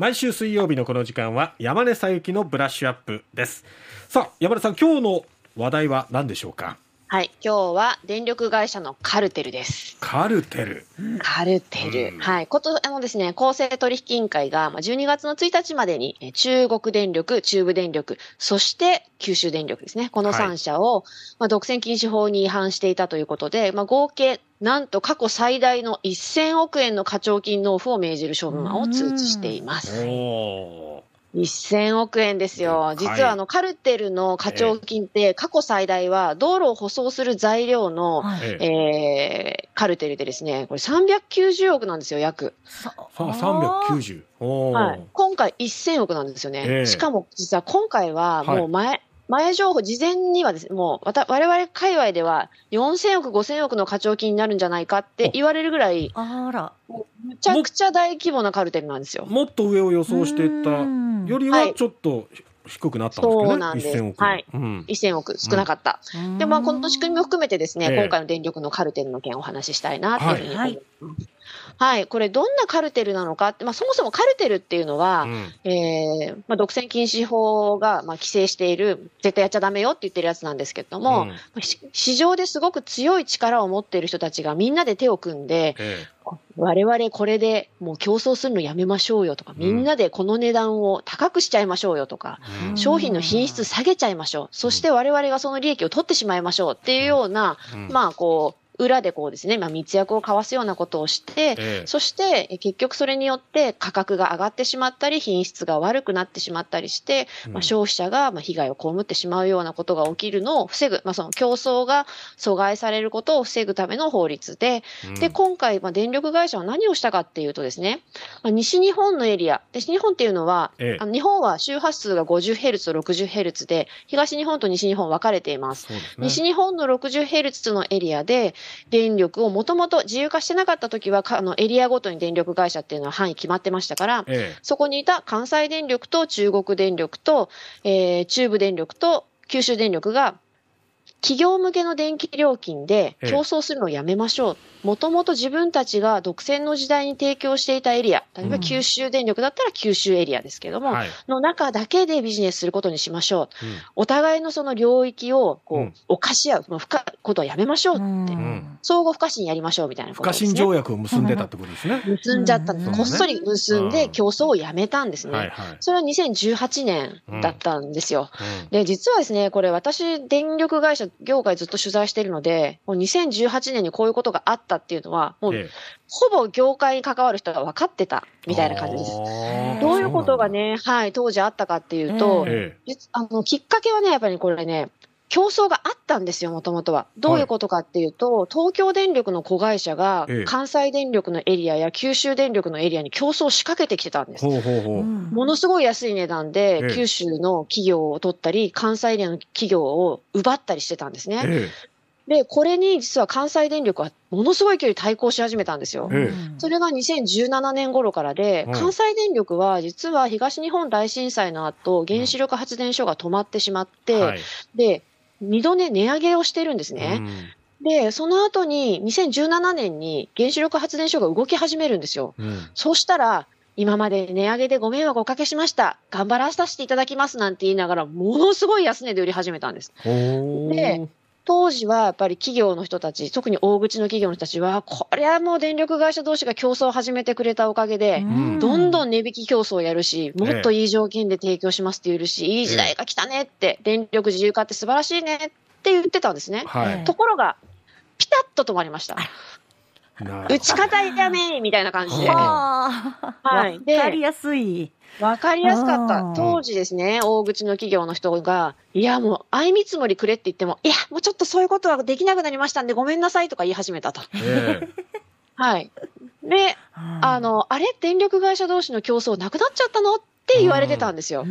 毎週水曜日のこの時間は山根さゆきのブラッシュアップです。さあ山根さん、今日の話題は何でしょうか？はい、今日は電力会社のカルテルです。カルテル、はい、ですね、公正取引委員会が12月の1日までに中国電力、中部電力、そして九州電力ですね、この3社を独占禁止法に違反していたということで、合計なんと過去最大の1000億円の課徴金納付を命じる処分案を通知しています。1000億円ですよ。実はカルテルの課徴金って過去最大は道路を舗装する材料の、カルテルでですね、これ390億なんですよ、約。390、はい、今回1000億なんですよね、しかも実は今回はもう前情報、事前にはですね、もう我々界隈では4000億、5000億の課徴金になるんじゃないかって言われるぐらい、むちゃくちゃ大規模なカルテルなんですよ。もっと上を予想していたよりはちょっと低くなったんですけどね。そうなんです。1000億。はい。1000億少なかった。で、この仕組みを含めてですね、今回の電力のカルテルの件をお話ししたいなというふうに思います。はい、これどんなカルテルなのかって、そもそもカルテルっていうのは、独占禁止法が規制している、絶対やっちゃダメよって言ってるやつなんですけれども、市場ですごく強い力を持っている人たちがみんなで手を組んで、我々これでもう競争するのやめましょうよとか、みんなでこの値段を高くしちゃいましょうよとか、商品の品質下げちゃいましょう、そして我々がその利益を取ってしまいましょうっていうような、裏でこうですね、密約を交わすようなことをして、そして結局それによって価格が上がってしまったり品質が悪くなってしまったりして、消費者が被害を被ってしまうようなことが起きるのを防ぐ、その競争が阻害されることを防ぐための法律で、で今回、電力会社は何をしたかっていうとですね、西日本のエリア、西日本っていうのは、日本は周波数が 50Hz と 60Hz で東日本と西日本分かれています。そうですね。西日本の 60Hz のエリアで電力をもともと自由化してなかったときはエリアごとに電力会社っていうのは範囲決まってましたから、そこにいた関西電力と中国電力と、中部電力と九州電力が企業向けの電気料金で競争するのをやめましょう、もともと自分たちが独占の時代に提供していたエリア、例えば九州電力だったら九州エリアですけれども、の中だけでビジネスすることにしましょう、お互いのその領域を犯し合うことはやめましょうって、相互不可侵やりましょうみたいなことですね。不可侵条約を結んでたってことですね。結んじゃった、こっそり結んで競争をやめたんですね。それは2018年だったんですよ。で実はですね、これ私電力会社業界ずっと取材しているので、もう2018年にこういうことがあったっていうのはもう、ほぼ業界に関わる人が分かってたみたいな感じです。どういうことがね、はい、当時あったかっていうと、きっかけはね、やっぱりこれね、競争があったんですよ、もともとは。どういうことかっていうと、東京電力の子会社が関西電力のエリアや九州電力のエリアに競争を仕掛けてきてたんです。ものすごい安い値段で、九州の企業を取ったり、関西エリアの企業を奪ったりしてたんですね。で、これに実は関西電力はものすごい勢いで対抗し始めたんですよ。それが2017年頃からで、関西電力は実は東日本大震災の後、原子力発電所が止まってしまって、で2度ね、値上げをしてるんですね。で、その後に2017年に原子力発電所が動き始めるんですよ。そうしたら、今まで値上げでご迷惑をおかけしました。頑張らせていただきますなんて言いながら、ものすごい安値で売り始めたんです。で、当時はやっぱり企業の人たち、特に大口の企業の人たちは、これはもう電力会社同士が競争を始めてくれたおかげで、どんどん値引き競争をやるし、もっといい条件で提供しますって言うし、いい時代が来たねって、電力自由化って素晴らしいねって言ってたんですね。ところが、ピタッと止まりました。打ち方やめーみたいな感じで。わかりやすい。わかりやすかった。当時ですね、大口の企業の人が、いや、もう、相見積もりくれって言っても、いや、もうちょっとそういうことはできなくなりましたんで、ごめんなさいとか言い始めたと。はい。で、あれ、電力会社同士の競争なくなっちゃったのって言われてたんですよ。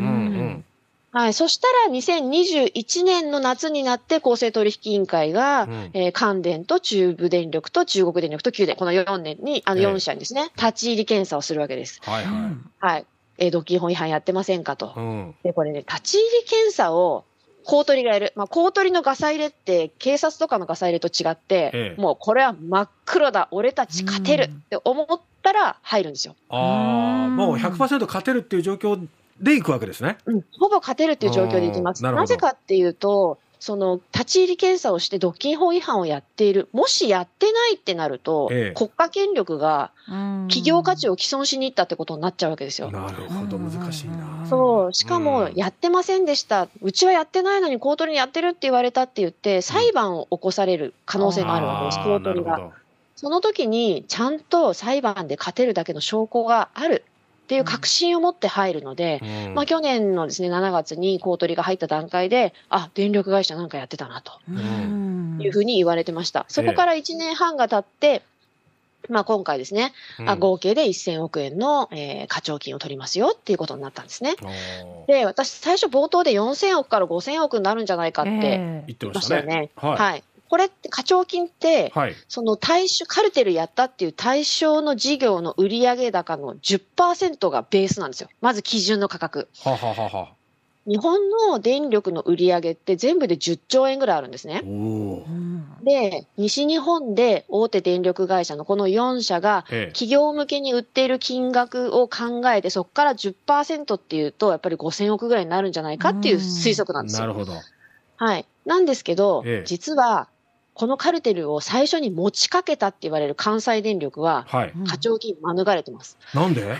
はい、そしたら2021年の夏になって公正取引委員会が、関電と中部電力と中国電力と九電、この4社にですね、立ち入り検査をするわけです。独禁法違反やってませんかと。で、これね、立ち入り検査を公取がやる。公取のガサ入れって警察とかのガサ入れと違って、もうこれは真っ黒だ、俺たち勝てるって思って、ったら入るんですよ。ああ、もう 100% 勝てるっていう状況でいくわけですね。うん、ほぼ勝てるっていう状況でいきます。なぜかっていうと、その立ち入り検査をして独禁法違反をやっている、もしやってないってなると、国家権力が企業価値を毀損しに行ったってことになっちゃうわけですよ。なるほど、難しいな。そう、しかもやってませんでした、うちはやってないのに公取にやってるって言われたって言って裁判を起こされる可能性があるわけです、公取が。その時にちゃんと裁判で勝てるだけの証拠があるっていう確信を持って入るので、うん、まあ、去年のですね、7月に公取が入った段階で、あ、電力会社なんかやってたなと、いうふうに言われてました。そこから1年半が経って、まあ、今回ですね、うん、合計で1000億円の、課徴金を取りますよっていうことになったんですね。で、私最初冒頭で4000億から5000億になるんじゃないかって言ってましたよね。はい。はい、これって課徴金って、はい、その対象カルテルやったっていう対象の事業の売上高の 10% がベースなんですよ。まず基準の価格。はははは。日本の電力の売上って全部で10兆円ぐらいあるんですね。おー。で、西日本で大手電力会社のこの4社が企業向けに売っている金額を考えて、そこから 10% っていうとやっぱり5000億ぐらいになるんじゃないかっていう推測なんですよ。なるほど。はい。なんですけど、実はこのカルテルを最初に持ちかけたって言われる関西電力は、はい、課徴金免れてます。なんで？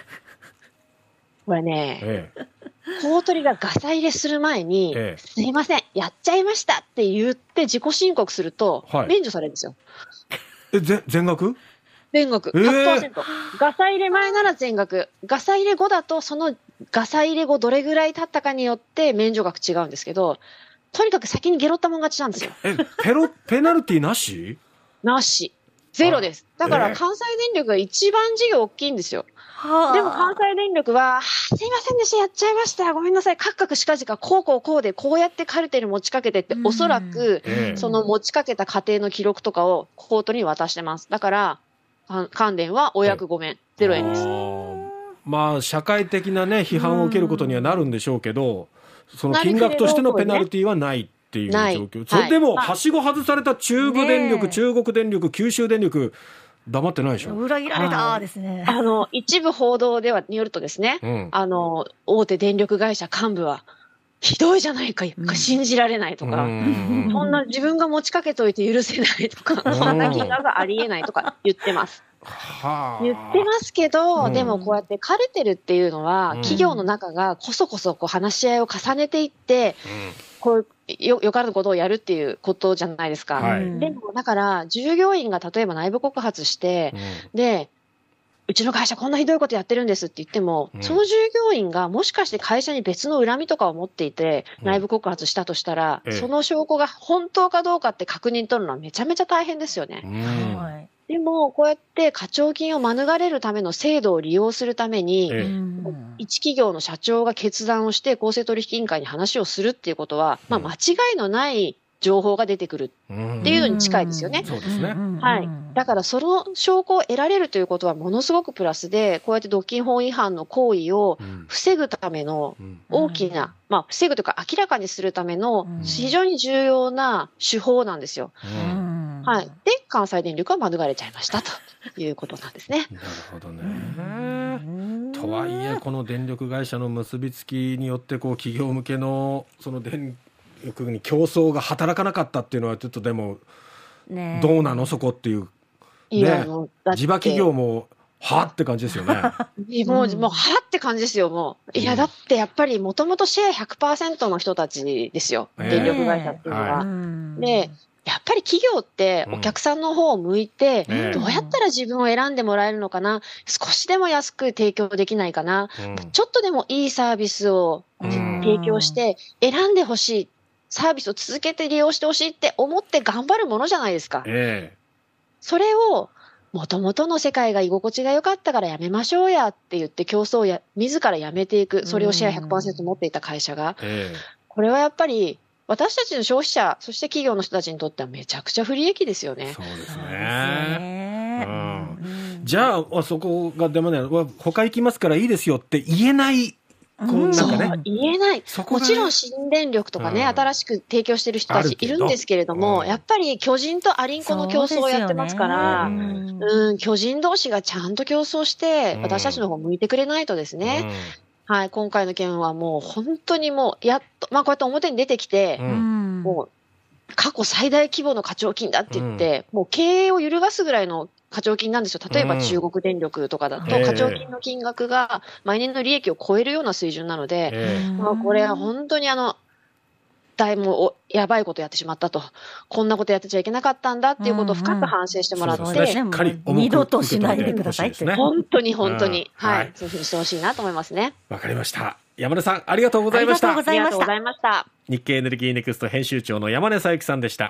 これね、公取がガサ入れする前に、すいません、やっちゃいましたって言って自己申告すると、はい、免除されるんですよ。え、全額？全額 100%、ガサ入れ前なら全額、ガサ入れ後だとそのガサ入れ後どれぐらい経ったかによって免除額違うんですけど、とにかく先にゲロったもん勝ちなんですよ。え、ペナルティなし？なし。ゼロです。だから関西電力が一番事業大きいんですよ。でも関西電力は、すいませんでした、やっちゃいました、ごめんなさい、カクカクしかじか、こうこうこうで、こうやってカルテル持ちかけてって、おそらく、その持ちかけた過程の記録とかをコートに渡してます。だから、関連はお役御免、ゼロ円です。まあ、社会的なね、批判を受けることにはなるんでしょうけど、その金額としてのペナルティはないっていう状況。それでも、はしご外された中部電力、中国電力、九州電力、黙ってないでしょ。裏切られたですね。一部報道ではによるとですね、大手電力会社幹部は、ひどいじゃないか、信じられないとか、そんな自分が持ちかけといて許せないとか、そんな金額がありえないとか言ってます。言ってますけど、でもこうやってカルテルっていうのは、企業の中がこそこそこう話し合いを重ねていって、こうよからぬことをやるっていうことじゃないですか。はい、でもだから、従業員が例えば内部告発して、で、うちの会社こんなひどいことやってるんですって言っても、その従業員がもしかして会社に別の恨みとかを持っていて内部告発したとしたら、その証拠が本当かどうかって確認取るのはめちゃめちゃ大変ですよね。でもこうやって課徴金を免れるための制度を利用するために、一企業の社長が決断をして公正取引委員会に話をするっていうことは、まあ、間違いのない情報が出てくるっていうのに近いですよね。そうですね。はい。だからその証拠を得られるということはものすごくプラスで、こうやって独禁法違反の行為を防ぐための大きな、まあ防ぐというか明らかにするための非常に重要な手法なんですよ。はい。で、関西電力は免れちゃいましたということなんですね。なるほどね。とはいえ、この電力会社の結びつきによって、こう企業向けのその逆に競争が働かなかったっていうのはちょっとでも、ね、どうなのそこっていう、ね、地場企業もはって感じですよね。もうはって感じですよ。もういやだってやっぱりもともとシェア 100% の人たちですよ、電力会社っていうのは、でやっぱり企業ってお客さんの方を向いて、どうやったら自分を選んでもらえるのかな、少しでも安く提供できないかな、ちょっとでもいいサービスを提供して選んでほしい、サービスを続けて利用してほしいって思って頑張るものじゃないですか。それをもともとの世界が居心地が良かったからやめましょうやって言って競争を自らやめていく。それをシェア 100% 持っていた会社が、これはやっぱり私たちの消費者、そして企業の人たちにとってはめちゃくちゃ不利益ですよね。そうですね。じゃあそこがでもね、他行きますからいいですよって言えない言えない。もちろん新電力とかね、新しく提供してる人たちいるんですけれども、やっぱり巨人とアリンコの競争をやってますから、巨人同士がちゃんと競争して、私たちの方向いてくれないとですね、はい、今回の件はもう本当にもう、やっと、まあこうやって表に出てきて、もう、過去最大規模の課徴金だって言って、もう経営を揺るがすぐらいの課徴金なんですよ。例えば中国電力とかだと課徴金の金額が毎年の利益を超えるような水準なので、まあ、これは本当に大もやばいことやってしまったと、こんなことやってちゃいけなかったんだっていうことを深く反省してもらって、二度としないでくださいって、本当に本当に、はい、そういうふうにしてほしいなと思いますね。わかりました。山根さんありがとうございました。ありがとうございました。日経エネルギーネクスト編集長の山根紗友紀さんでした。